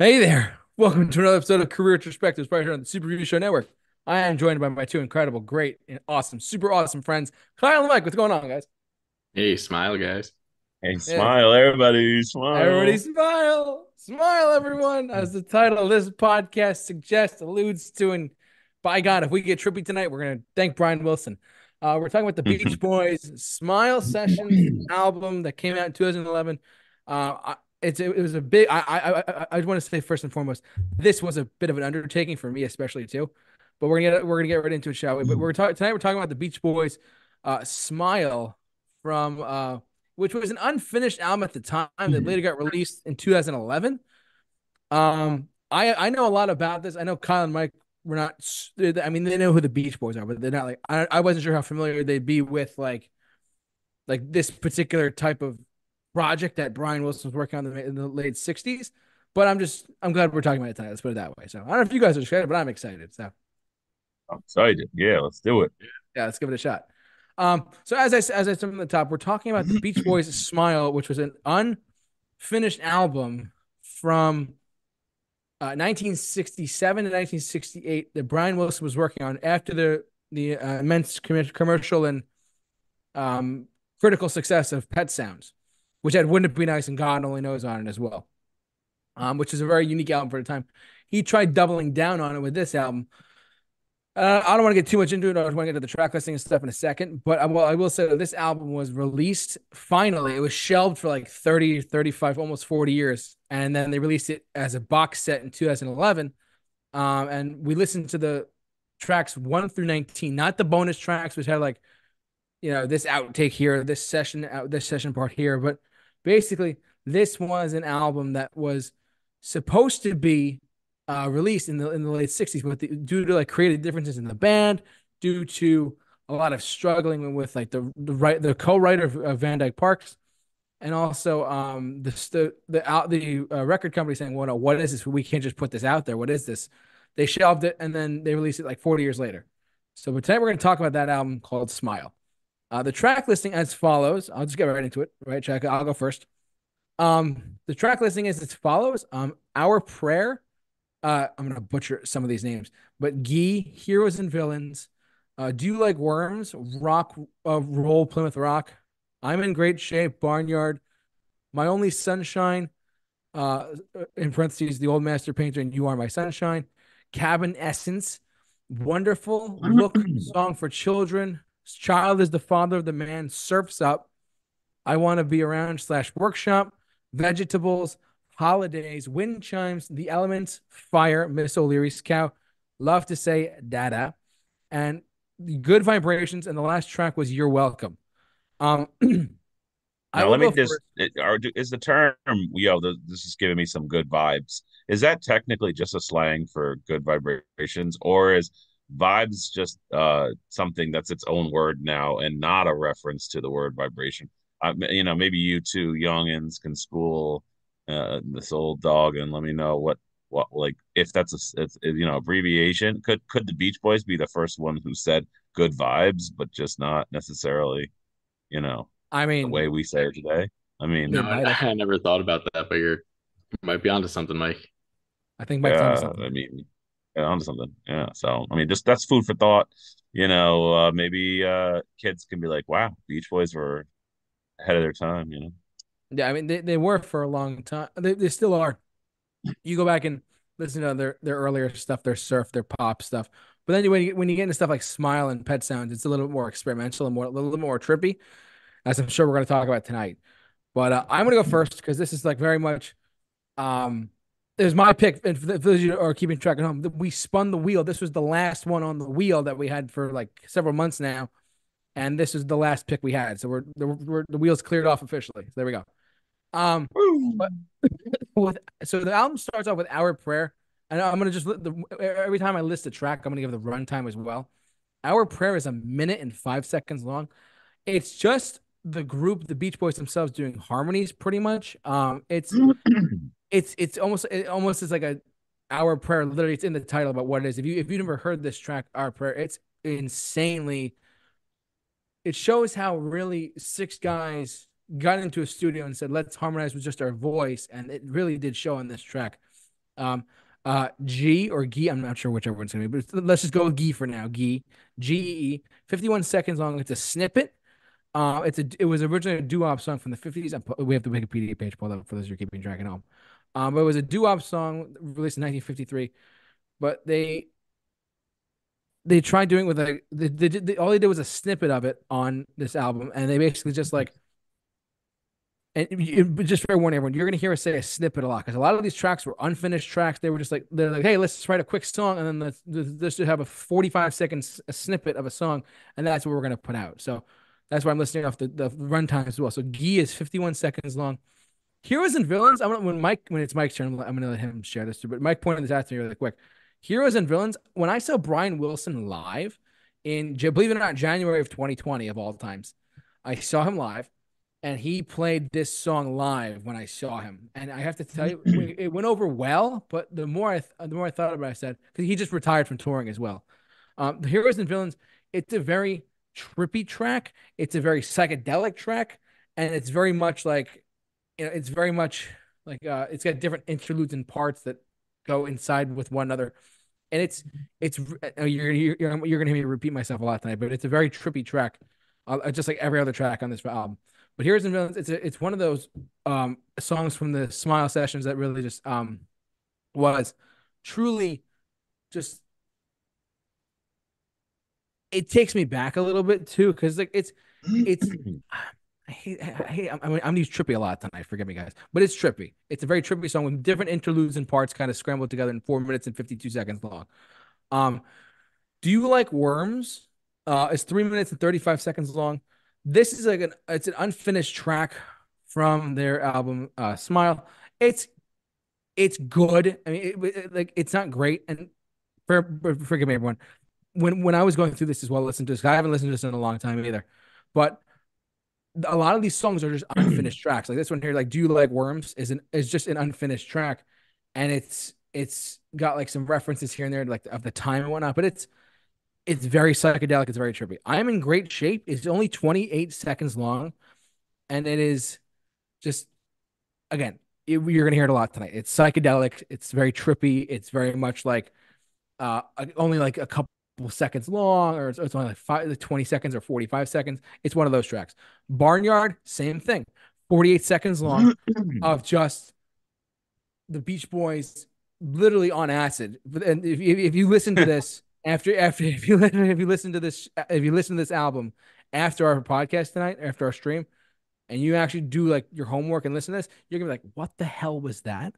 Hey there. Welcome to another episode of Career Retrospectives right here on the Super Review Show Network. I am joined by my two incredible, great, and awesome, super awesome friends, Kyle and Mike. What's going on, guys? Hey, smile, guys. Hey, yeah. Smile, everybody. Smile. Everybody smile. Smile, everyone. As the title of this podcast suggests, alludes to, and by God, if we get trippy tonight, we're going to thank Brian Wilson. We're talking about the Beach Boys' Smile Sessions album that came out in 2011. It was a big, I want to say first and foremost, this was a bit of an undertaking for me, especially too, but we're going to get right into it, shall we? But tonight we're talking about the Beach Boys, Smile from, which was an unfinished album at the time that later got released in 2011. I know a lot about this. I know Kyle and Mike were not, I mean, they know who the Beach Boys are, but they're not like, I wasn't sure how familiar they'd be with like this particular type of project that Brian Wilson was working on in the late 60s, but I'm glad we're talking about it tonight. Let's put it that way. So I don't know if you guys are excited, but I'm excited. So I'm excited. Yeah, let's do it. Yeah, let's give it a shot. So as I said from the top, we're talking about the Beach Boys' Smile, which was an unfinished album from 1967 to 1968 that Brian Wilson was working on after the immense commercial and critical success of Pet Sounds, which had Wouldn't It Be Nice and God Only Knows on it as well, which is a very unique album for the time. He tried doubling down on it with this album. I don't want to get too much into it. I want to get to the track listing and stuff in a second, but I will say that this album was released finally. It was shelved for like 30, 35, almost 40 years, and then they released it as a box set in 2011, and we listened to the tracks 1 through 19, not the bonus tracks, which had like, you know, this outtake here, this session part here, but basically, this was an album that was supposed to be released in the late 60s, but due to like creative differences in the band, due to a lot of struggling with like the co-writer of Van Dyke Parks, and also the record company saying, "Well, no, what is this? We can't just put this out there. What is this?" They shelved it, and then they released it like 40 years later. So, but tonight we're going to talk about that album called Smile. The track listing as follows. I'll just get right into it. Right, Chuck? I'll go first. The track listing is as follows. Our Prayer. I'm going to butcher some of these names. But Gee, Heroes and Villains. Do You Like Worms? Roll Plymouth Rock. I'm in Great Shape. Barnyard. My Only Sunshine. In parentheses, The Old Master Painter and You Are My Sunshine. Cabin Essence. Wonderful. Look, Song for Children. Child is the Father of the Man, Surfs Up, I Want to Be Around / Workshop, Vegetables, Holidays, Wind Chimes, The Elements, Fire, Miss O'Leary's Cow, Love to Say, Dada, and Good Vibrations, and the last track was You're Welcome. Now, let me just, is the term, yo, this is giving me some good vibes. Is that technically just a slang for good vibrations, or is vibes just something that's its own word now and not a reference to the word vibration? You know, maybe you two youngins can school this old dog and let me know what like if that's a abbreviation. Could the Beach Boys be the first one who said good vibes, but just not necessarily, you know, I mean, the way we say it today? I mean, no, I never thought about that, but you might be onto something, Mike. I think Mike's onto something. I mean, on something. Yeah, so I mean, just that's food for thought, you know. Maybe kids can be like, wow, Beach Boys were ahead of their time, you know. Yeah, I mean, they were for a long time. They still are. You go back and listen to their earlier stuff, their surf, their pop stuff, but then when you get into stuff like Smile and Pet Sounds, it's a little bit more experimental and a little more trippy, as I'm sure we're going to talk about tonight. But I'm going to go first because this is like very much there's my pick, and for those of you who are keeping track at home, we spun the wheel. This was the last one on the wheel that we had for like several months now, and this is the last pick we had. So the wheel's cleared off officially. So there we go. So the album starts off with Our Prayer, and I'm gonna just every time I list a track, I'm gonna give the runtime as well. Our Prayer is a minute and 5 seconds long. It's just the group, the Beach Boys themselves, doing harmonies pretty much. It's almost is like a Our Prayer. Literally, it's in the title about what it is. If you've never heard this track, Our Prayer, it's insanely. It shows how really six guys got into a studio and said, "Let's harmonize with just our voice," and it really did show on this track. G or Gee, I'm not sure whichever one's going to be, but let's just go with Gee for now. Gee, G-E-E, 51 seconds long. It's a snippet. It was originally a doo-wop song from the 50s. We have the Wikipedia page pulled up for those who are keeping track at home. It was a doo-wop song released in 1953, but they tried doing it with like all they did was a snippet of it on this album, and they basically just like. And just fair warning, everyone, you're going to hear us say a snippet a lot because a lot of these tracks were unfinished tracks. They were just like, they're like, hey, let's just write a quick song and then let's just have a 45-second snippet of a song, and that's what we're going to put out. So that's why I'm listening off the run time as well. So Gee is 51 seconds long. Heroes and Villains, when it's Mike's turn, I'm going to let him share this too. But Mike pointed this out to me really quick. Heroes and Villains, when I saw Brian Wilson live in, believe it or not, January of 2020 of all times, I saw him live. And he played this song live when I saw him, and I have to tell you, it went over well. But the more I thought about it, I said, because he just retired from touring as well. The Heroes and Villains, it's a very trippy track. It's a very psychedelic track, and it's very much like, you know, it's very much like it's got different interludes and parts that go inside with one another, and you're gonna hear me repeat myself a lot tonight, but it's a very trippy track, just like every other track on this album. But Heroes and Villains, it's one of those songs from the Smile sessions that really just was truly just, it takes me back a little bit too, because like I'm gonna use trippy a lot tonight, forgive me guys, but it's trippy. It's a very trippy song with different interludes and parts kind of scrambled together in 4 minutes and 52 seconds long. Do You Like Worms? It's 3 minutes and 35 seconds long. This is like it's an unfinished track from their album SMiLE. It's good. I mean, it's not great. And forgive me, everyone. When I was going through this as well, listened to this. I haven't listened to this in a long time either. But a lot of these songs are just unfinished tracks. Like this one here, like Do You Like Worms, is just an unfinished track, and it's got like some references here and there, like of the time and whatnot. But it's very psychedelic. It's very trippy. I'm in great shape. It's only 28 seconds long. And it is just, again, you're going to hear it a lot tonight. It's psychedelic. It's very trippy. It's very much like only like a couple seconds long, or it's only like 20 seconds or 45 seconds. It's one of those tracks. Barnyard, same thing. 48 seconds long of just the Beach Boys literally on acid. And if you listen to this, if you listen to this album after our podcast tonight, after our stream, and you actually do like your homework and listen to this, you're gonna be like, "What the hell was that?"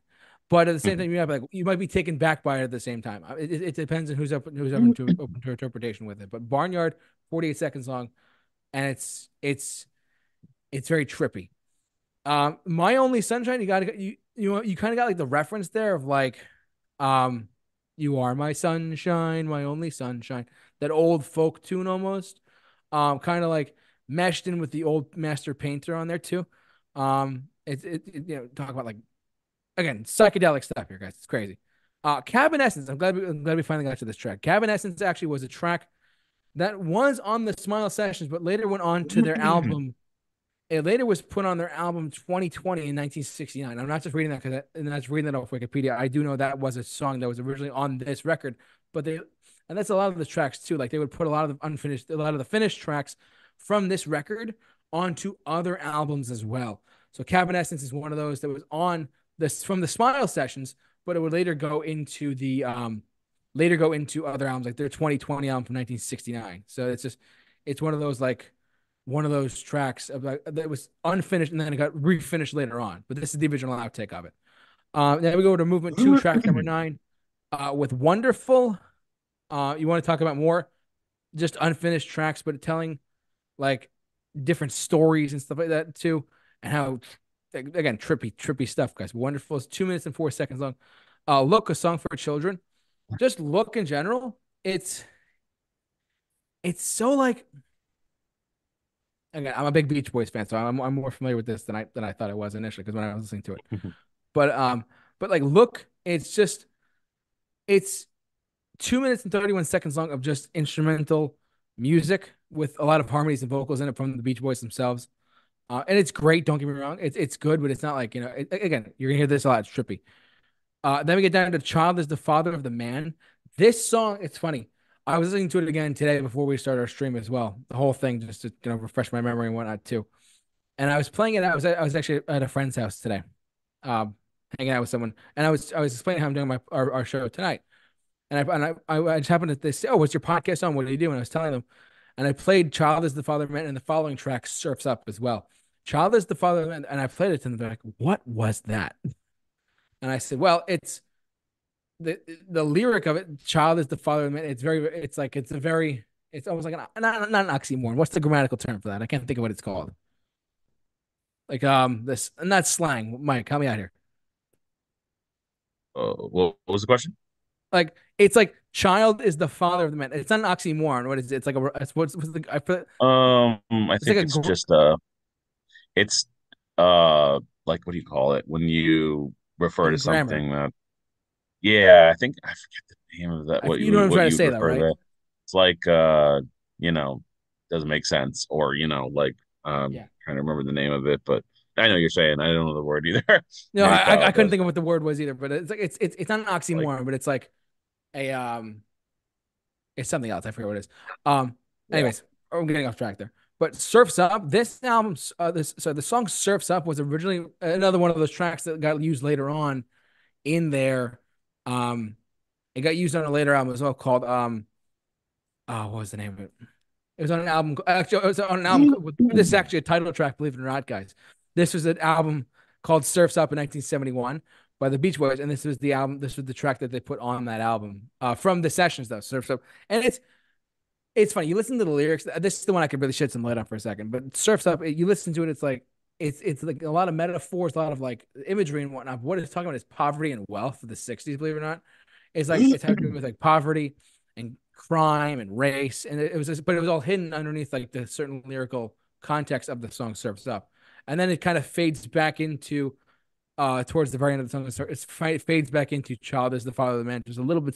But at the same time, you might be taken back by it at the same time. It depends on who's open to interpretation with it. But Barnyard, 48 seconds long, and it's very trippy. My Only Sunshine, you kind of got like the reference there of like, You Are My Sunshine, My Only Sunshine. That old folk tune almost. Kind of like meshed in with the old master painter on there too. Talk about like, again, psychedelic stuff here, guys. It's crazy. Cabin Essence. I'm glad we finally got to this track. Cabin Essence actually was a track that was on the Smile Sessions, but later went on to their album. It later was put on their album 2020 in 1969. I'm not just reading that because I'm not just reading that off Wikipedia. I do know that was a song that was originally on this record, but and that's a lot of the tracks too. Like they would put a lot of the finished tracks from this record onto other albums as well. So Cabin Essence is one of those that was on this from the Smile Sessions, but it would later go into other albums, like their 2020 album from 1969. So it's one of those like. One of those tracks that was unfinished and then it got refinished later on. But this is the original outtake of it. Then we go to Movement 2, track number 9, with Wonderful. You want to talk about more just unfinished tracks, but telling like different stories and stuff like that too. And how, again, trippy stuff, guys. Wonderful is 2 minutes and 4 seconds long. Look, a song for children. Just Look in general. It's so like... Again, I'm a big Beach Boys fan, so I'm more familiar with this than I thought I was initially because when I was listening to it. But like Look, it's 2 minutes and 31 seconds long of just instrumental music with a lot of harmonies and vocals in it from the Beach Boys themselves, and it's great. Don't get me wrong, it's good, but it's not like, you know. Again, you're gonna hear this a lot. It's trippy. Then we get down to The Child is the Father of the Man. This song, it's funny. I was listening to it again today before we started our stream as well. The whole thing, just to refresh my memory and whatnot too. And I was playing it. I was actually at a friend's house today, hanging out with someone. And I was explaining how I'm doing our show tonight. And I just happened to they say, "Oh, what's your podcast on? What do you do?" And I was telling them, and I played "Child is the Father of Man," and the following track surfs up as well. "Child is the Father of Man," and I played it to them. They're like, "What was that?" And I said, "Well, it's the lyric of it. Child is the father of man. It's almost like not an oxymoron. What's the grammatical term for that? I can't think of what it's called. Like this, and that's slang. Mike, help me out here. What was the question? Like it's like child is the father of the man. It's not an oxymoron. What is it? It's like a like what do you call it when you refer to something that I think I forget the name of that. What I'm trying to say, right? It's like doesn't make sense, or trying to remember the name of it, but I know you're saying. I don't know the word either. No, I couldn't think of what the word was either. But it's like it's not an oxymoron, but it's like a it's something else. I forget what it is. Anyways, I'm getting off track there. But "Surfs Up," the song "Surfs Up" was originally another one of those tracks that got used later on in there. It got used on a later album as well called what was the name of it? It was on an album. Actually, it was on an album. This is actually a title track, believe it or not, guys. This was an album called "Surfs Up" in 1971 by the Beach Boys, and this was the album. This was the track that they put on that album from the sessions, though. "Surfs Up," and it's funny. You listen to the lyrics. This is the one I could really shed some light on for a second. But "Surfs Up," you listen to it. It's like a lot of metaphors, a lot of like imagery and whatnot. What it's talking about is poverty and wealth of the '60s. Believe it or not, it's like it's having to do with like poverty and crime and race, and it was all hidden underneath like the certain lyrical context of the song "Surfs Up." And then it kind of fades back into, towards the very end of the song, it fades back into "Child is the Father of the Man." There's a little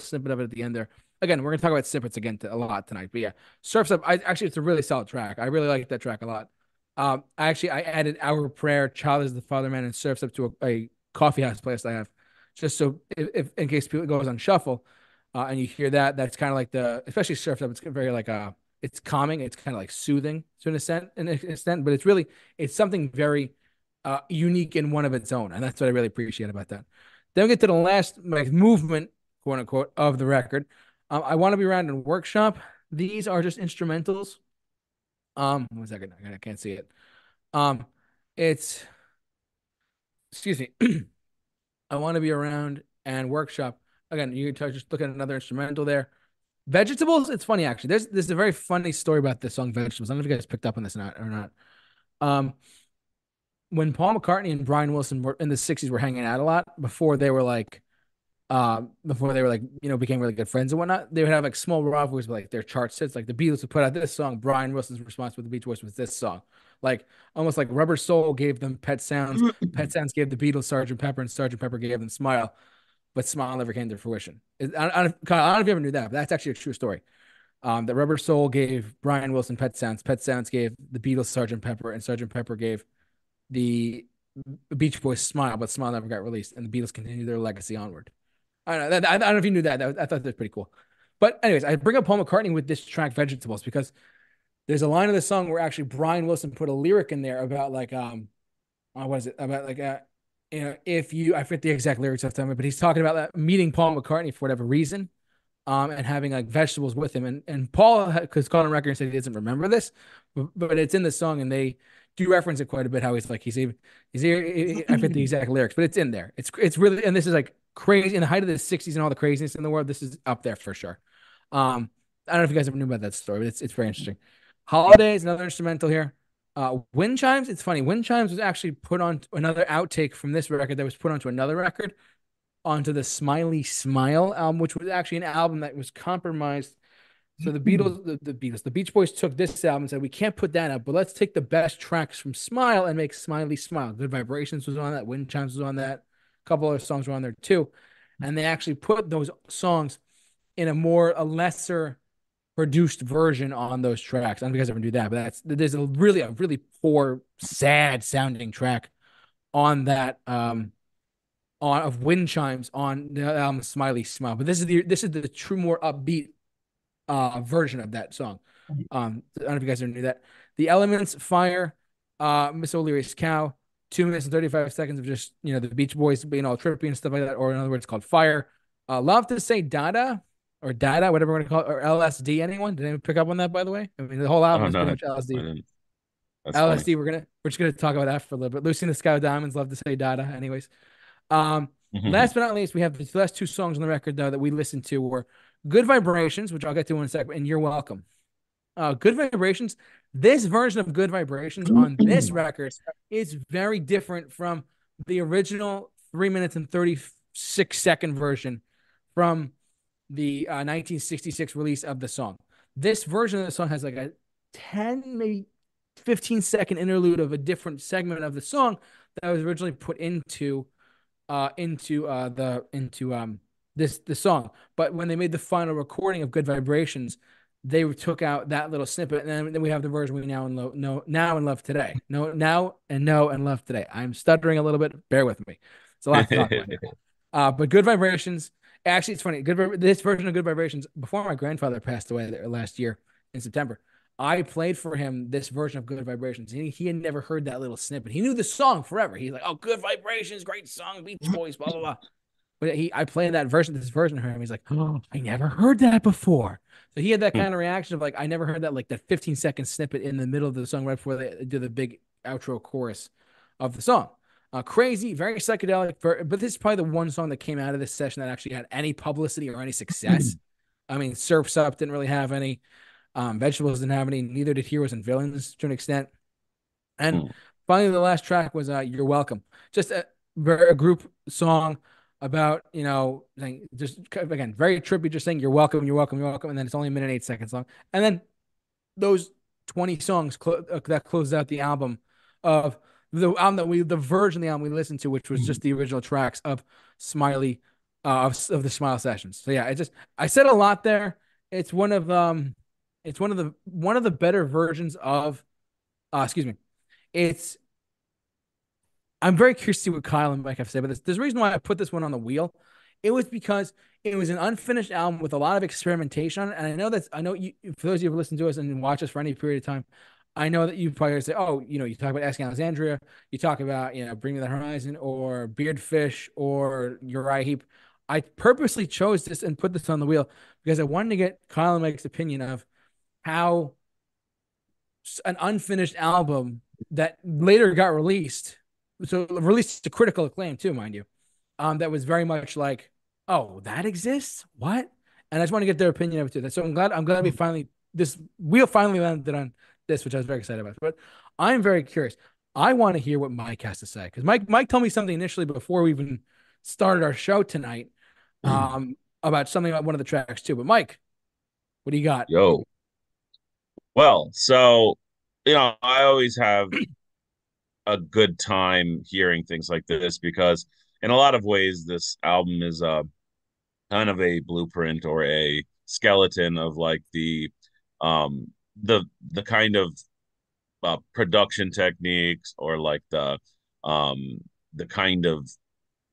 snippet of it at the end there. Again, we're going to talk about snippets again a lot tonight. But yeah, "Surfs Up," it's a really solid track. I really like that track a lot. I added "Our Prayer," "Child is the Father of the Man," and "Surfs Up" to a coffee house place I have. Just so, if in case people goes on shuffle and you hear that, that's kind of like especially "Surfs Up," it's very like a... It's calming. It's kind of like soothing to an extent, but it's something very unique and one of its own. And that's what I really appreciate about that. Then we get to the last movement, quote unquote, of the record. "I Want to Be Around" and "Workshop." These are just instrumentals. One second. I can't see it. Excuse me. "I Want to Be Around" and "Workshop." Again, you can just look at another instrumental there. "Vegetables," it's funny actually. There's a very funny story about this song "Vegetables." I don't know if you guys picked up on this or not. When Paul McCartney and Brian Wilson were in the '60s, were hanging out a lot before they became really good friends and whatnot. They would have like small rivalries with like their chart sets. Like the Beatles would put out this song. Brian Wilson's response with the Beach Boys was this song. Like almost like Rubber Soul gave them Pet Sounds. Pet Sounds gave the Beatles Sgt. Pepper, and Sgt. Pepper gave them Smile. But Smile never came to fruition. I don't know if you ever knew that, but that's actually a true story. That Rubber Soul gave Brian Wilson Pet Sounds. Pet Sounds gave the Beatles Sgt. Pepper, and Sgt. Pepper gave the Beach Boys Smile, but Smile never got released, and the Beatles continued their legacy onward. I don't know if you knew that. I thought that was pretty cool. But anyways, I bring up Paul McCartney with this track "Vegetables" because there's a line of the song where actually Brian Wilson put a lyric in there about like what is it? About like I forget the exact lyrics off the time, but he's talking about that, meeting Paul McCartney for whatever reason, and having like vegetables with him. And Paul has gone on record and said he doesn't remember this, but it's in the song, and they do reference it quite a bit. How he's I forget the exact lyrics, but it's in there. It's really, and this is like crazy in the height of the '60s and all the craziness in the world. This is up there for sure. I don't know if you guys ever knew about that story, but it's very interesting. "Holidays," another instrumental here. "Wind Chimes," it's funny. "Wind Chimes" was actually put on another outtake from this record that was put onto another record, onto the "SMiLE" album, which was actually an album that was compromised. So the Beach Boys took this album and said, "We can't put that out, but let's take the best tracks from "SMiLE" and make "SMiLE" smile. "Good Vibrations" was on that. "Wind Chimes" was on that. A couple other songs were on there too, and they actually put those songs in a lesser produced version on those tracks. I don't know if you guys ever do that, but there's a really poor, sad sounding track on that of wind chimes on the album "SMiLE Smile," but this is the true, more upbeat version of that song. I don't know if you guys ever knew that. The Elements, Fire, Miss O'Leary's Cow, 2 minutes and 35 seconds of just, you know, the Beach Boys being all trippy and stuff like that, or in other words, called Fire. Love to Say Dada, or Dada, whatever we're gonna call it, or LSD. Anyone? Did anyone pick up on that, by the way? I mean, the whole album is pretty much LSD. LSD. Funny. We're just gonna talk about that for a little bit. Lucy in the Sky with Diamonds, Love to Say Dada. Anyways, last but not least, we have the last two songs on the record though that we listened to were "Good Vibrations," which I'll get to in a second, and "You're Welcome." Good Vibrations. This version of Good Vibrations on this record is very different from the original 3 minutes and 36 second version from the 1966 release of the song. This version of the song has like a 10, maybe 15 second interlude of a different segment of the song that was originally put into the song. But when they made the final recording of Good Vibrations, they took out that little snippet, and then we have the version we now and love today. I'm stuttering a little bit. Bear with me. It's a lot to talk about. But Good Vibrations. Actually, it's funny. This version of Good Vibrations. Before my grandfather passed away last year in September, I played for him this version of Good Vibrations. He had never heard that little snippet. He knew the song forever. He's like, "Oh, Good Vibrations, great song, Beach Boys, blah blah blah." But I played this version for him. He's like, "Oh, I never heard that before." So he had that kind of reaction of like, I never heard that, like that 15 second snippet in the middle of the song right before they do the big outro chorus of the song. Crazy, very psychedelic, but this is probably the one song that came out of this session that actually had any publicity or any success. I mean, Surf's Up didn't really have any, Vegetables didn't have any, neither did Heroes and Villains to an extent. And finally, the last track was "You're Welcome." Just a group song about, you know, just again, very trippy, just saying, "You're welcome, you're welcome, you're welcome." And then it's only 1 minute and 8 seconds long. And then those 20 songs that closed out the album of the album the version of the album we listened to, which was just the original tracks of "SMiLE," of the Smile Sessions. So yeah, I said a lot there. It's one of the better versions of, I'm very curious to see what Kyle and Mike have to say about this. There's a reason why I put this one on the wheel. It was because it was an unfinished album with a lot of experimentation on it. And I know for those of you who listen to us and watch us for any period of time, I know that you probably say, oh, you know, you talk about Asking Alexandria, you talk about, you know, Bring Me the Horizon or Beardfish or Uriah Heep. I purposely chose this and put this on the wheel because I wanted to get Kyle and Mike's opinion of how an unfinished album that later got released. So released to critical acclaim too, mind you. That was very much like, oh, that exists? What? And I just want to get their opinion of it too. So I'm glad we finally landed on this, which I was very excited about. But I'm very curious. I want to hear what Mike has to say. Because Mike told me something initially before we even started our show tonight, about something about one of the tracks too. But Mike, what do you got? Yo. Well, so you know, I always have a good time hearing things like this because in a lot of ways this album is a kind of a blueprint or a skeleton of like the kind of production techniques or like the kind of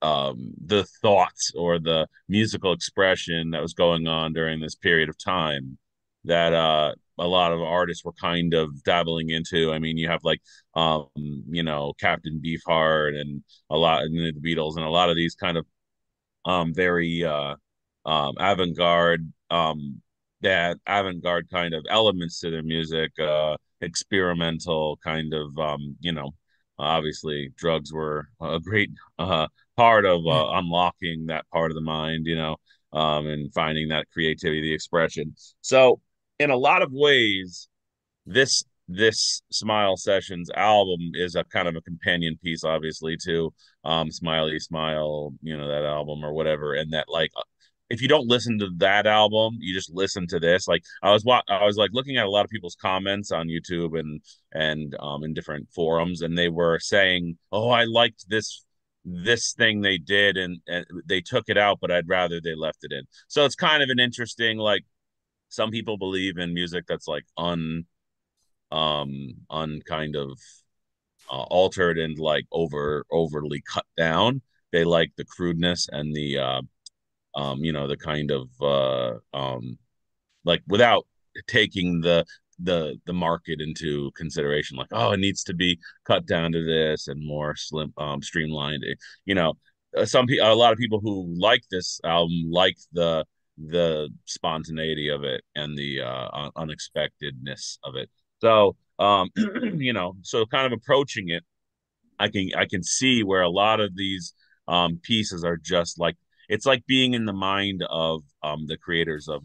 the thoughts or the musical expression that was going on during this period of time that a lot of artists were kind of dabbling into. I mean, you have like, you know, Captain Beefheart and the Beatles and a lot of these kind of very avant-garde, that avant-garde kind of elements to their music, experimental kind of, you know, obviously drugs were a great part of unlocking that part of the mind, you know, and finding that creativity, the expression. So, in a lot of ways, this Smile Sessions album is a kind of a companion piece, obviously, to "SMiLE Smile," you know, that album or whatever. And that, like, if you don't listen to that album, you just listen to this. Like, I was like looking at a lot of people's comments on YouTube and in different forums, and they were saying, "Oh, I liked this thing they did, and they took it out, but I'd rather they left it in." So it's kind of an interesting, like. Some people believe in music that's like un kind of altered and like overly cut down. they like the crudeness and the, you know, the kind of, like, without taking the market into consideration, like, oh, it needs to be cut down to this and more slim, streamlined. You know, a lot of people who like this album like the spontaneity of it and the unexpectedness of it. So, you know, so kind of approaching it, I can see where a lot of these pieces are just like, it's like being in the mind of the creators of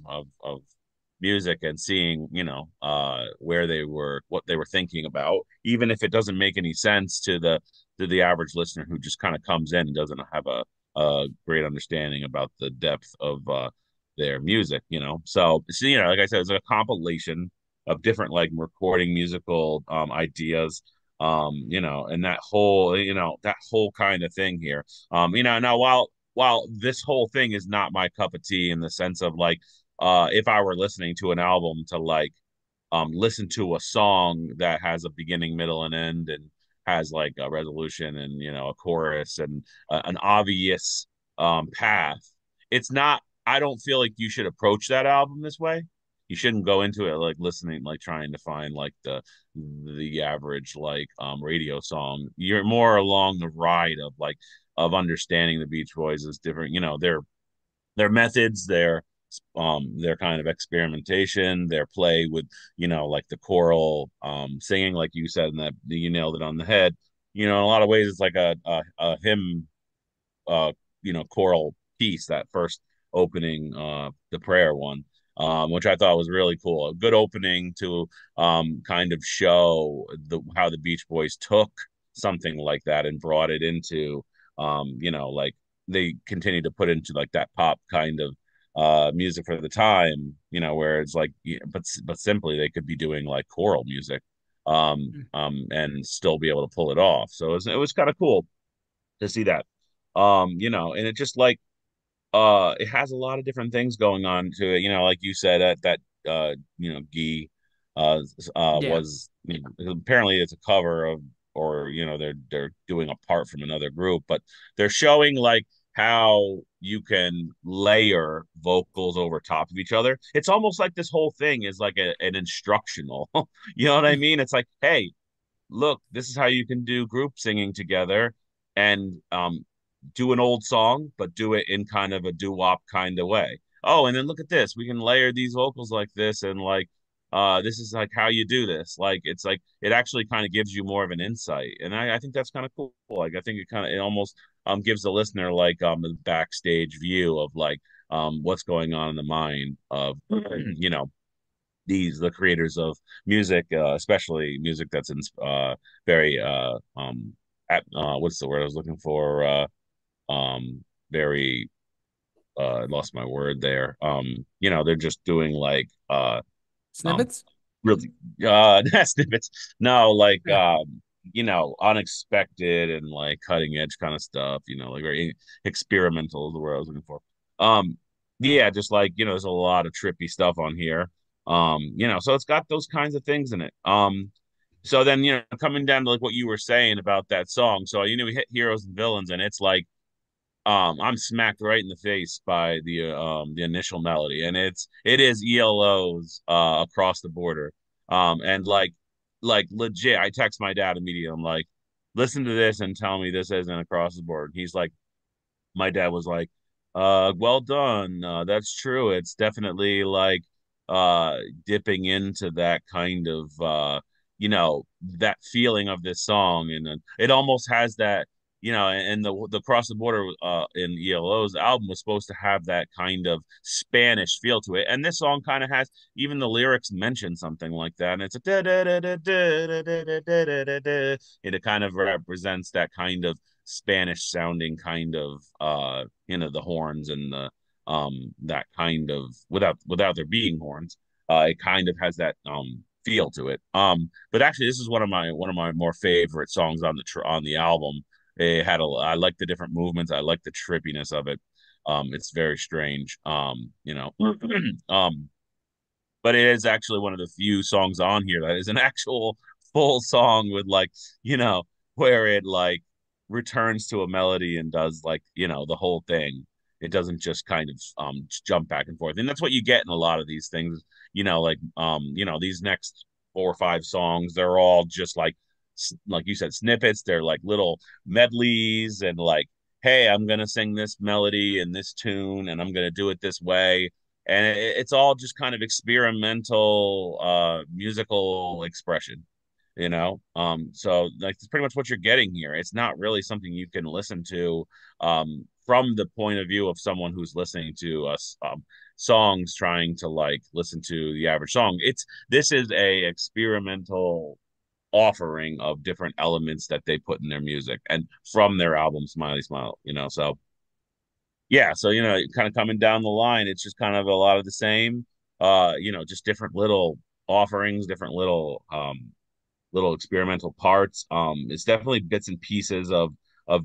music and seeing, you know, where they were, what they were thinking about, even if it doesn't make any sense to the average listener who just kind of comes in and doesn't have a great understanding about the depth of their music, you know. So, you know, like I said, it's a compilation of different, like, recording musical ideas, you know, and that whole, you know, that whole kind of thing here. You know, now while this whole thing is not my cup of tea in the sense of, like, if I were listening to an album to, like, listen to a song that has a beginning, middle, and end, and has, like, a resolution and, you know, a chorus and an obvious path, it's not, I don't feel like you should approach that album this way. You shouldn't go into it like listening, like trying to find like the average like radio song. You're more along the ride of like of understanding the Beach Boys as different, you know, their methods, their kind of experimentation, their play with, you know, like the choral singing, like you said, and that you nailed it on the head. You know, in a lot of ways, it's like a hymn, you know, choral piece, that first opening, the prayer one. Which I thought was really cool. A good opening to kind of show how the Beach Boys took something like that and brought it into, you know, like they continued to put into like that pop kind of music for the time, you know, where it's like, but simply they could be doing like choral music and still be able to pull it off. So it was kind of cool to see that, you know, and it just like, it has a lot of different things going on to it, you know, like you said, that you know, Guy yeah. was, you know, apparently it's a cover of, or, you know, they're doing a part from another group, but they're showing like how you can layer vocals over top of each other. It's almost like this whole thing is like an instructional, you know what I mean? It's like, hey, look, this is how you can do group singing together and, do an old song, but do it in kind of a doo-wop kind of way. Oh, and then look at this. We can layer these vocals like this, and like, this is like how you do this. Like, it's like, it actually kind of gives you more of an insight. And I think that's kind of cool. Like, I think it almost gives the listener like a backstage view of like what's going on in the mind of, you know, the creators of music, especially music that's in very, what's the word I was looking for? Very I lost my word there. You know, they're just doing like snippets? Really not snippets. No, like yeah. You know, unexpected and like cutting edge kind of stuff, you know, like very experimental is the word I was looking for. Yeah, just like, you know, there's a lot of trippy stuff on here. You know, so it's got those kinds of things in it. So then, you know, coming down to like what you were saying about that song. So, you know, we hit Heroes and Villains, and it's like I'm smacked right in the face by the initial melody, and it is ELO's Across the Border, and like legit. I text my dad immediately. I'm like, listen to this and tell me this isn't Across the Border. And he's like, my dad was like, well done, that's true. It's definitely like dipping into that kind of you know, that feeling of this song, and it almost has that. You know, and the Cross the Border in ELO's album was supposed to have that kind of Spanish feel to it. And this song kind of has, even the lyrics mention something like that. And it's a da-da-da-da-da-da-da-da-da-da-da. It kind of represents that kind of Spanish sounding kind of, you know, the horns and the that kind of, without there being horns, it kind of has that feel to it. But actually, this is one of my more favorite songs on the album. It had I like the different movements. I like the trippiness of it. It's very strange, you know. But it is actually one of the few songs on here that is an actual full song with like, you know, where it like returns to a melody and does, like, you know, the whole thing. It doesn't just kind of jump back and forth. And that's what you get in a lot of these things, you know, like, you know, these next 4 or 5 songs, they're all just like you said, snippets. They're like little medleys and like, hey, I'm going to sing this melody and this tune and I'm going to do it this way. And it's all just kind of experimental musical expression, you know? So like, that's pretty much what you're getting here. It's not really something you can listen to from the point of view of someone who's listening to us songs, trying to like listen to the average song. This is a experimental offering of different elements that they put in their music and from their album Smiley Smile, you know? So yeah, so, you know, kind of coming down the line, it's just kind of a lot of the same, you know, just different little offerings, different little little experimental parts. It's definitely bits and pieces of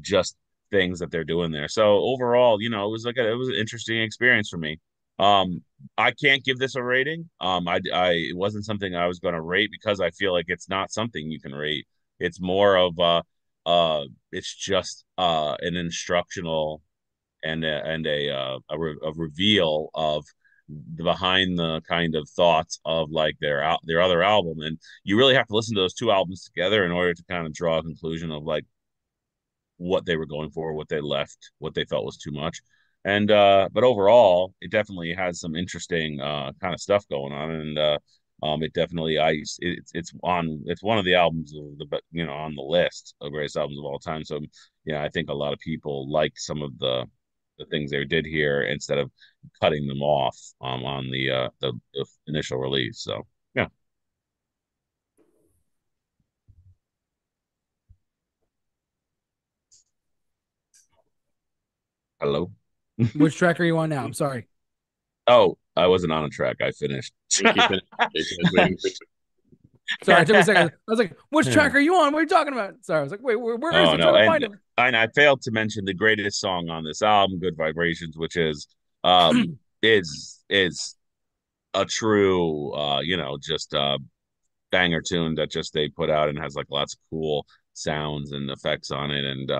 just things that they're doing there. So overall, you know, it was an interesting experience for me. I can't give this a rating. It wasn't something I was going to rate because I feel like it's not something you can rate. It's more of it's just an instructional and a reveal of the behind the kind of thoughts of like their other album. And you really have to listen to those two albums together in order to kind of draw a conclusion of like what they were going for, what they left, what they felt was too much. And but overall, it definitely has some interesting kind of stuff going on. And it definitely it's one of the albums of the, you know, on the list of greatest albums of all time. So yeah, I think a lot of people liked some of the things they did here instead of cutting them off on the initial release. So yeah. Hello. Which track are you on now? I'm sorry. Oh, I wasn't on a track. I finished. Sorry, it took me a second. I was like, which track are you on? What are you talking about? Sorry, I was like, wait, where is it? No. Trying to find it. And I failed to mention the greatest song on this album, Good Vibrations, which is is a true you know, just banger tune that just they put out and has like lots of cool sounds and effects on it, and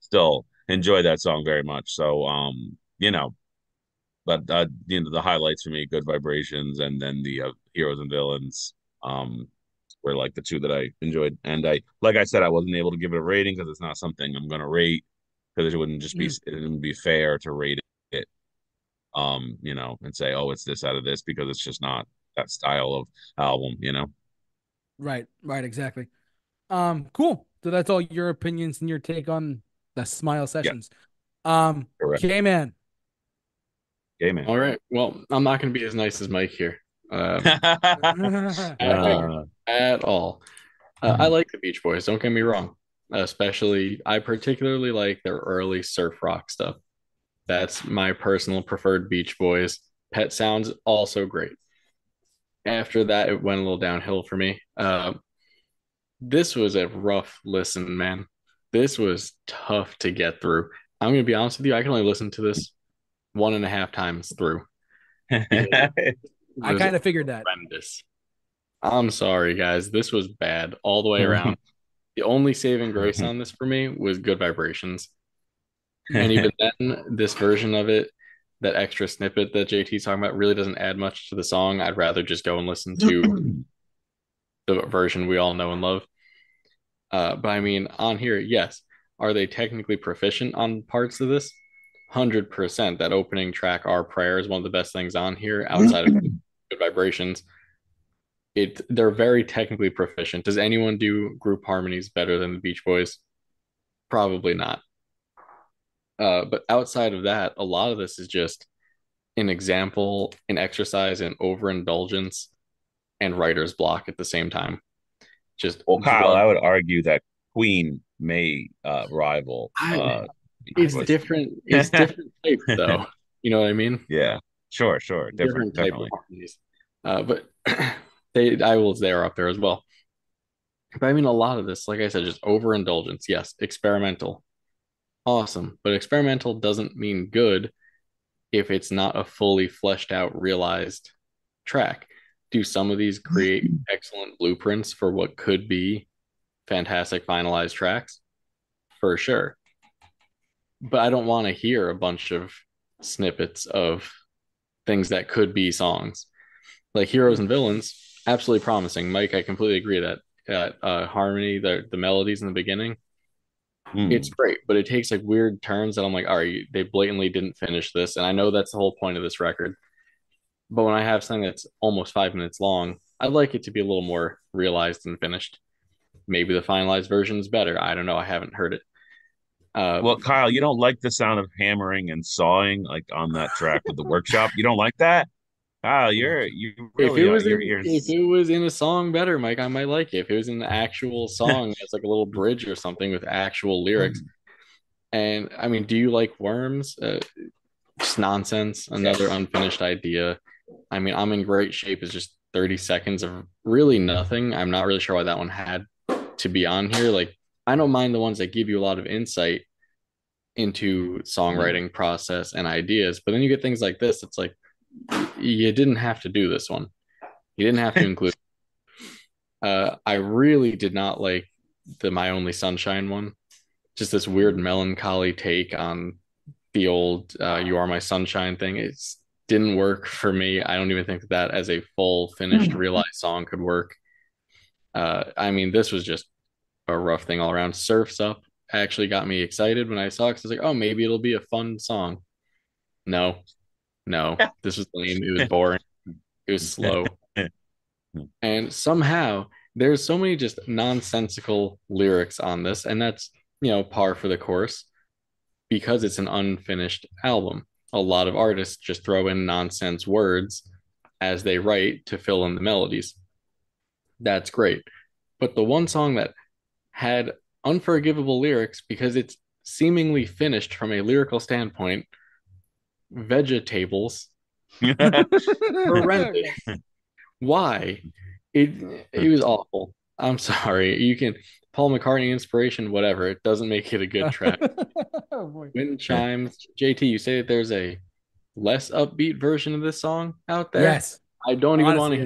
still enjoy that song very much. So you know, but you know, the highlights for me, Good Vibrations and then the Heroes and Villains were like the two that I enjoyed. And I, like I said, I wasn't able to give it a rating because it's not something I'm gonna rate, because it wouldn't just be it wouldn't be fair to rate it, you know, and say, oh, it's this out of this, because it's just not that style of album, you know. Right, exactly. Cool. So that's all your opinions and your take on the Smile Sessions. Yeah. J-Man. J-Man. All right. Well, I'm not gonna be as nice as Mike here. At all. I like the Beach Boys, don't get me wrong. Especially, I particularly like their early surf rock stuff. That's my personal preferred Beach Boys. Pet Sounds, also great. After that, it went a little downhill for me. This was a rough listen, man. This was tough to get through. I'm going to be honest with you, I can only listen to this 1.5 times through. I kind of figured that. Horrendous. I'm sorry, guys. This was bad all the way around. The only saving grace on this for me was Good Vibrations. And even then, this version of it, that extra snippet that JT's talking about, really doesn't add much to the song. I'd rather just go and listen to the version we all know and love. But I mean, on here, yes. Are they technically proficient on parts of this? 100%. That opening track, Our Prayer, is one of the best things on here outside of Good Vibrations. They're very technically proficient. Does anyone do group harmonies better than the Beach Boys? Probably not. But outside of that, a lot of this is just an example, an exercise in overindulgence and writer's block at the same time. Just, well, Kyle, I would argue that Queen may rival. It's different. It's different type, though. You know what I mean? Yeah, sure. Different type of harmonies. But they're up there as well. But I mean, a lot of this, like I said, just overindulgence. Yes, experimental, awesome. But experimental doesn't mean good if it's not a fully fleshed out, realized track. Do some of these create excellent blueprints for what could be fantastic finalized tracks? for sure. But I don't want to hear a bunch of snippets of things that could be songs. Like Heroes and Villains, absolutely promising. Mike, I completely agree that harmony, the melodies in the beginning, it's great, but it takes like weird turns that I'm like, all right, they blatantly didn't finish this. And I know that's the whole point of this record. But when I have something that's almost 5 minutes long, I'd like it to be a little more realized and finished. Maybe the finalized version is better. I don't know. I haven't heard it. Well, Kyle, you don't like the sound of hammering and sawing like on that track with the workshop. You don't like that? Kyle, you really are your ears. If it was in a song better, Mike, I might like it. If it was an actual song, it's like a little bridge or something with actual lyrics. And I mean, do you like Worms? Just nonsense. Another unfinished idea. I mean, I'm in Great Shape is just 30 seconds of really nothing. I'm not really sure why that one had to be on here. Like, I don't mind the ones that give you a lot of insight into songwriting process and ideas, but then you get things like this. It's like, you didn't have to do this one. You didn't have to include it. I really did not like the My Only Sunshine one. Just this weird melancholy take on the old You Are My Sunshine thing. It didn't work for me. I don't even think that as a full finished realized song could work. I mean, this was just a rough thing all around. Surf's Up actually got me excited when I saw it, because I was like, oh, maybe it'll be a fun song. No, this was lame. It was boring. It was slow. And somehow there's so many just nonsensical lyrics on this. And that's, par for the course because it's an unfinished album. A lot of artists just throw in nonsense words as they write to fill in the melodies. That's great. But the one song that had unforgivable lyrics because it's seemingly finished from a lyrical standpoint, Vegetables. Horrendous. Why? It was awful. I'm sorry. You can Paul McCartney inspiration, whatever. It doesn't make it a good track. Wind Chimes. JT, you say that there's a less upbeat version of this song out there? Yes. I don't even want to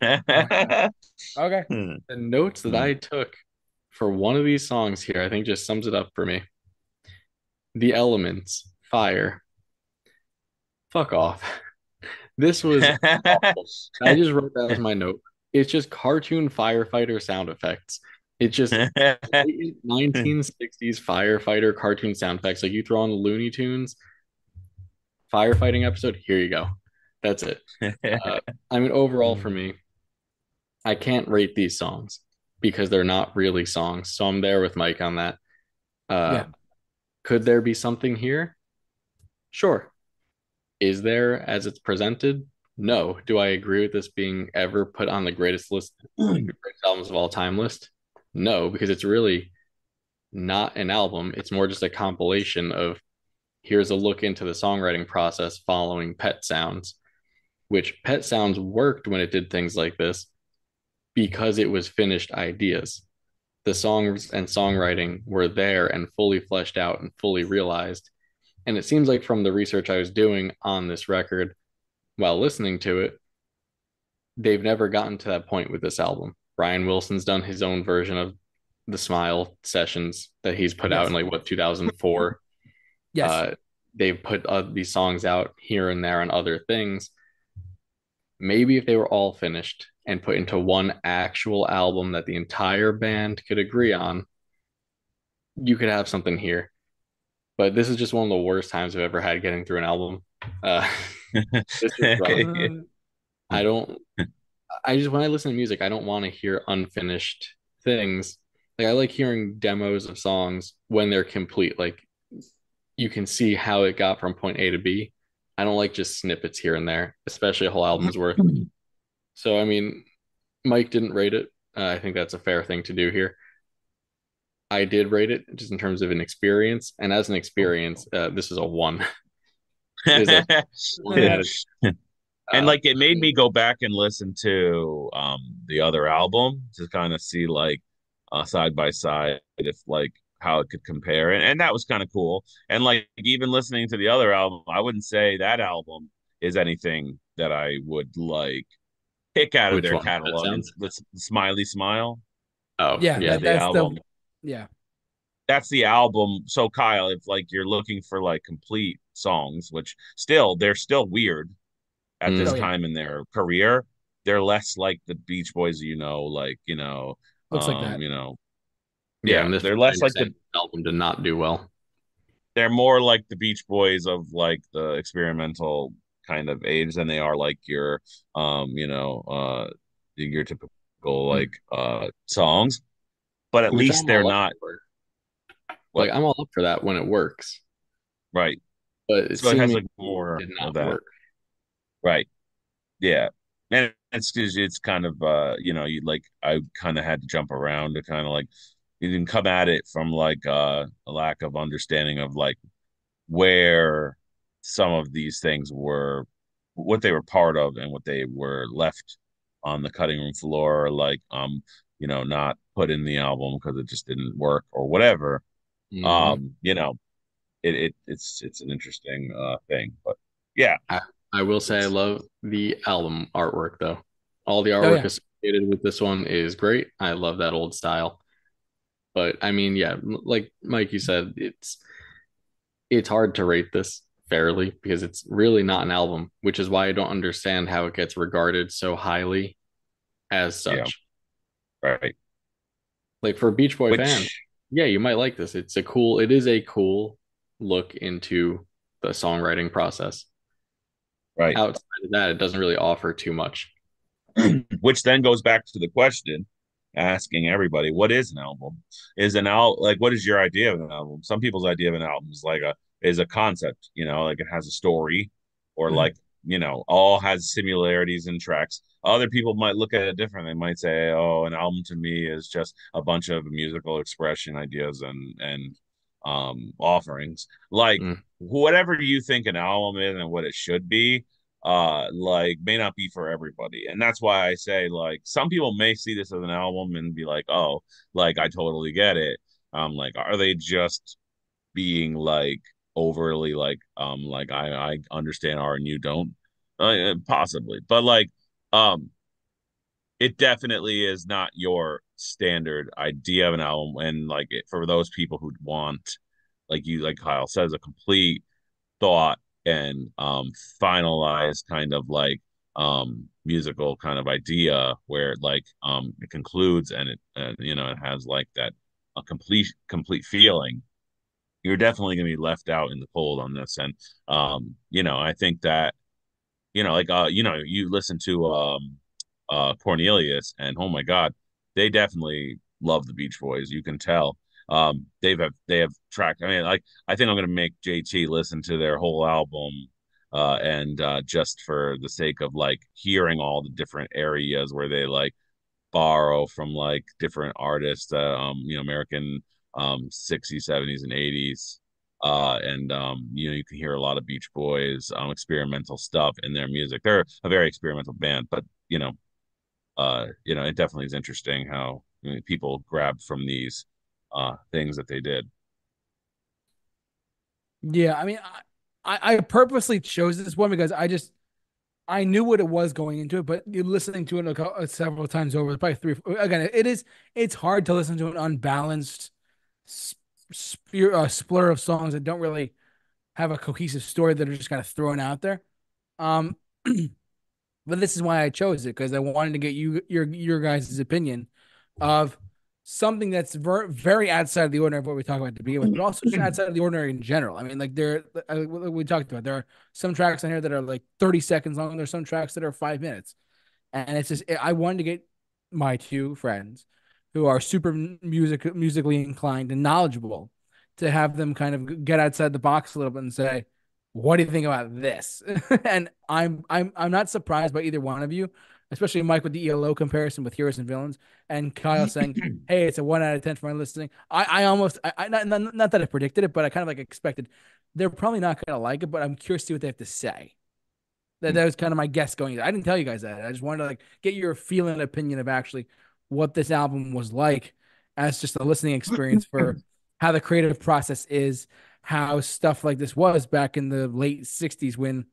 hear that. Okay. The notes that I took for one of these songs here, I think just sums it up for me. The elements. Fire. Fuck off. This was awful. I just wrote that as my note. It's just cartoon firefighter sound effects. It's just 1960s firefighter cartoon sound effects. Like you throw on the Looney Tunes firefighting episode, here you go. That's it. I mean, overall for me, I can't rate these songs because they're not really songs. So I'm there with Mike on that. Could there be something here? Sure. Is there as it's presented? No. Do I agree with this being ever put on the greatest list, like the greatest albums of all time list? No, because it's really not an album. It's more just a compilation of here's a look into the songwriting process following Pet Sounds, which Pet Sounds worked when it did things like this because it was finished ideas. The songs and songwriting were there and fully fleshed out and fully realized. And it seems like from the research I was doing on this record while listening to it, they've never gotten to that point with this album. Brian Wilson's done his own version of the SMiLE sessions that he's put out in 2004. Yes. They've put these songs out here and there on other things. Maybe if they were all finished and put into one actual album that the entire band could agree on, you could have something here. But this is just one of the worst times I've ever had getting through an album. When I listen to music, I don't want to hear unfinished things. Like I like hearing demos of songs when they're complete. Like you can see how it got from point A to B. I don't like just snippets here and there, especially a whole album's worth. So, I mean, Mike didn't rate it. I think that's a fair thing to do here. I did rate it just in terms of an experience, and as an experience, this is a 1. And it made me go back and listen to the other album to kind of see side by side if how it could compare, and that was kind of cool. And even listening to the other album, I wouldn't say that album is anything that I would pick out of their catalog. It's SMiLE. Oh yeah, that's the album. Yeah. that's the album. So Kyle, if like you're looking for like complete songs, which still they're still weird at this time in their career, they're less like the Beach Boys, looks like that. And they're less like the album did not do well. They're more like the Beach Boys of like the experimental kind of age than they are like your typical songs. But at least they're not like, I'm all up for that when it works, right? But it, so it has like more of that work. Right? Yeah. And it's kind of you like, I kind of had to jump around to kind of like, you can come at it from like a lack of understanding of like where some of these things were, what they were part of and what they were left on the cutting room floor, like not put in the album because it just didn't work or whatever. It's an interesting thing, but yeah, I will say I love the album artwork though. All the artwork associated with this one is great. I love that old style. But I mean, yeah, like Mike, you said, it's hard to rate this fairly because it's really not an album, which is why I don't understand how it gets regarded so highly as such. Yeah. Right. Like for a Beach Boy fan, yeah, you might like this. It is a cool look into the songwriting process. Right. Outside of that, it doesn't really offer too much. Which then goes back to the question, asking everybody, what is an album? What is your idea of an album? Some people's idea of an album is like a concept, like it has a story, or all has similarities in tracks. Other people might look at it different. They might say, oh, an album to me is just a bunch of musical expression ideas and offerings. Like whatever you think an album is and what it should be, may not be for everybody. And that's why I say, like, some people may see this as an album and be like, oh, like, I totally get it. Like, are they just being like overly like I understand art and you don't? Possibly. But like, it definitely is not your standard idea of an album. And like, for those people who want, like Kyle says, a complete thought and finalized kind of like musical kind of idea where like it concludes and it it has like that a complete feeling, you're definitely gonna be left out in the cold on this. And I think that you listen to Cornelius and oh my God, they definitely love the Beach Boys. You can tell. They have tracked. I mean, like, I think I'm gonna make JT listen to their whole album, and just for the sake of like hearing all the different areas where they like borrow from like different artists, American 60s, 70s, and 80s, you can hear a lot of Beach Boys experimental stuff in their music. They're a very experimental band, but it definitely is interesting how people grab from these things that they did. Yeah, I mean, I purposely chose this one because I knew what it was going into it, but you're listening to it several times over, probably again, it's hard to listen to an unbalanced splur of songs that don't really have a cohesive story, that are just kind of thrown out there. But this is why I chose it, because I wanted to get your guys' opinion of something that's very outside of the ordinary of what we talk about to begin with, but also just outside of the ordinary in general. I mean, like we talked about, there are some tracks on here that are like 30 seconds long. There's some tracks that are 5 minutes. And it's just, I wanted to get my two friends who are super musically inclined and knowledgeable to have them kind of get outside the box a little bit and say, what do you think about this? And I'm not surprised by either one of you, especially Mike with the ELO comparison with Heroes and Villains, and Kyle saying, hey, it's a 1 out of 10 for my listening. I almost, not that I predicted it, but I kind of like expected they're probably not going to like it, but I'm curious to see what they have to say. That was kind of my guess going. I didn't tell you guys that. I just wanted to like get your feeling and opinion of actually what this album was like as just a listening experience for how the creative process is, how stuff like this was back in the late 60s when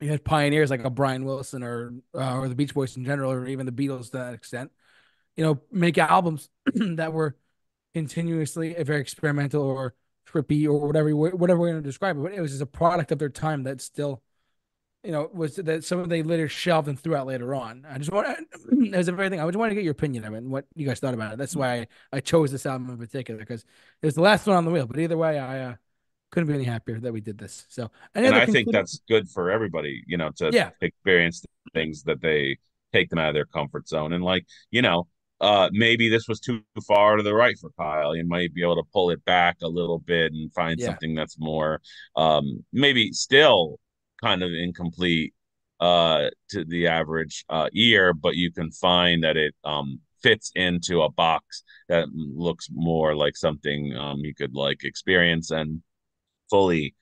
you had pioneers like a Brian Wilson or the Beach Boys in general, or even the Beatles to that extent, make albums that were continuously a very experimental or trippy or whatever we're going to describe it. But it was just a product of their time that still, you know, was that some of they later shelved and threw out later on. I just want to, as everything, I just want to get your opinion of it and what you guys thought about it. That's why I chose this album in particular, because it was the last one on the wheel. But either way, I couldn't be any happier that we did this. So, and I think that's good for everybody, you know, to experience things that they take them out of their comfort zone. And like, you know, maybe this was too far to the right for Kyle. You might be able to pull it back a little bit and find something that's more, maybe still kind of incomplete to the average ear, but you can find that it fits into a box that looks more like something you could like experience and fully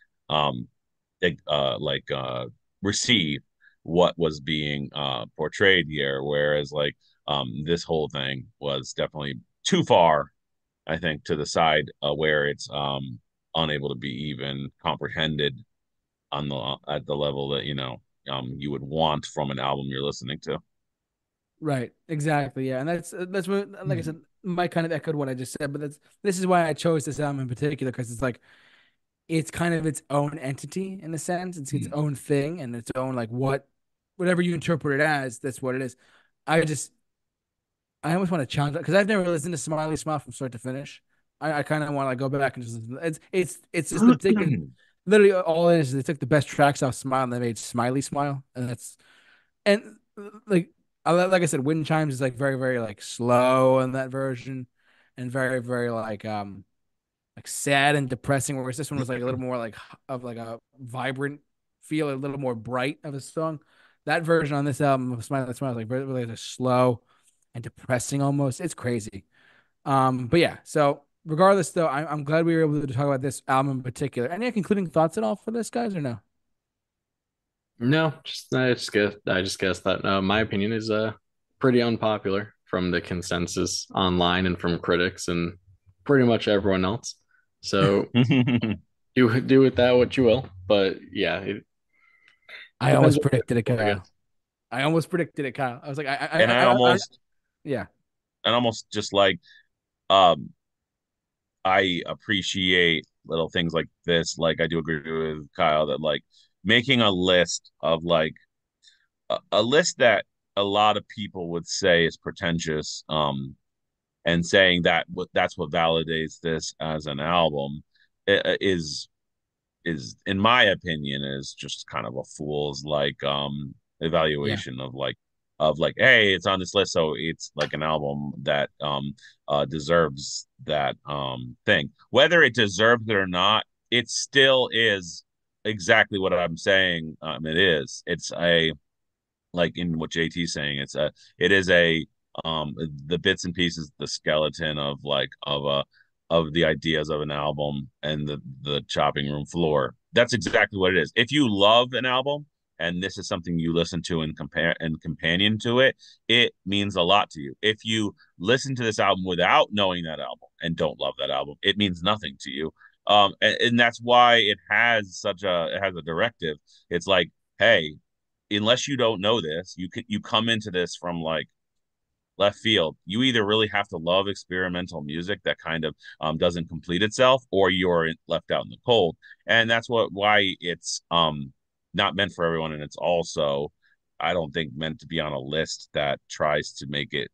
receive what was being portrayed here. Whereas like this whole thing was definitely too far, I think, to the side where it's unable to be even comprehended on the at the level that, you know, you would want from an album you're listening to. Right, exactly, yeah. And that's what, like I said, Mike kind of echoed what I just said, but this is why I chose this album in particular, because it's like, it's kind of its own entity in a sense. It's its own thing and its own, like, whatever you interpret it as, that's what it is. I almost want to challenge it because I've never listened to SMiLE Smile from start to finish. I kind of want to like go back and just listen. It's just the thing. Literally all it is they took the best tracks off SMiLE and they made SMiLE Smile, and like I said, Wind Chimes is like very, very like slow in that version, and very, very like sad and depressing. Whereas this one was like a little more like of like a vibrant feel, a little more bright of a song. That version on this album of SMiLE Smile is like really, really slow and depressing almost. It's crazy, but yeah. So regardless, though, I'm glad we were able to talk about this album in particular. Any concluding thoughts at all for this, guys, or no? No, I just guess that my opinion is pretty unpopular from the consensus online and from critics and pretty much everyone else. So do with that what you will. But yeah, I almost predicted it, Kyle. I was like, I almost just like. I appreciate little things like this. Like I do agree with Kyle that like making a list of like a list that a lot of people would say is pretentious, and saying that that's what validates this as an album is in my opinion is just kind of a fool's like evaluation of like, hey, it's on this list, so it's like an album that deserves that thing. Whether it deserves it or not, it still is exactly what I'm saying. It is. It's a, like in what JT's saying, it is the bits and pieces, the skeleton of the ideas of an album and the chopping room floor. That's exactly what it is. If you love an album, and this is something you listen to and compare and companion to it, it means a lot to you. If you listen to this album without knowing that album and don't love that album, it means nothing to you. And that's why it has a directive. It's like, hey, unless you don't know this, you come into this from like left field. You either really have to love experimental music that kind of doesn't complete itself, or you're left out in the cold. And that's why it's not meant for everyone, and it's also, I don't think, meant to be on a list that tries to make it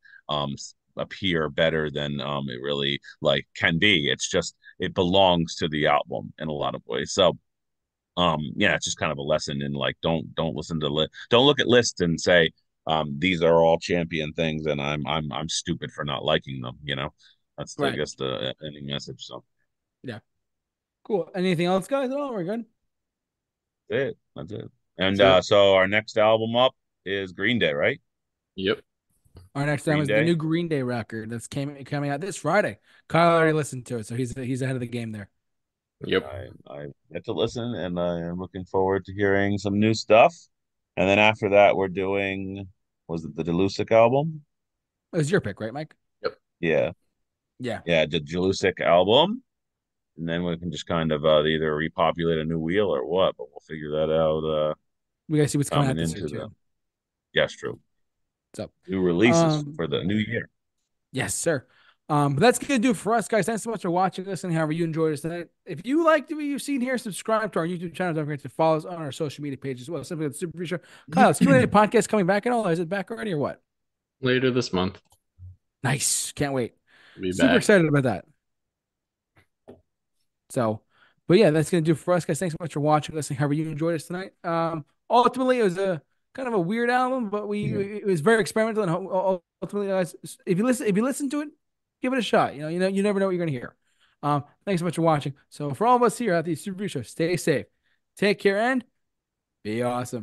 appear better than it really like can be. It's just, it belongs to the album in a lot of ways. So yeah, it's just kind of a lesson in like, don't listen to don't look at lists and say these are all champion things and I'm stupid for not liking them, you know. That's right. I guess the ending message. So yeah, cool. Anything else, guys? Oh, we're good. That's it. And so our next album up is Green Day, right? Yep. Our next album is the new Green Day record that's coming out this Friday. Kyle already listened to it, so he's ahead of the game there. Yep. I get to listen, and I am looking forward to hearing some new stuff. And then after that, we're doing, was it the Delusik album? It was your pick, right, Mike? Yep. Yeah, the Delusik album. And then we can just kind of either repopulate a new wheel or what, but we'll figure that out. We gotta see what's coming out this year. Yes, true. What's up? New releases for the new year. Yes, sir. But that's going to do it for us, guys. Thanks so much for watching, listening, however you enjoyed us tonight. If you liked what you've seen here, subscribe to our YouTube channel. Don't forget to follow us on our social media page as well. Simply at the Super Review Show. Kyle's Q&A podcast coming back and all. Is it back already or what? Later this month. Nice. Can't wait. Be back. Super excited about that. So, but yeah, that's going to do it for us, guys. Thanks so much for watching, listening, however you enjoyed us tonight. Ultimately, it was a kind of a weird album, but it was very experimental. And ultimately, guys, if you listen to it, give it a shot. You know, you never know what you're going to hear. Thanks so much for watching. So for all of us here at the Super Review Show, stay safe, take care, and be awesome.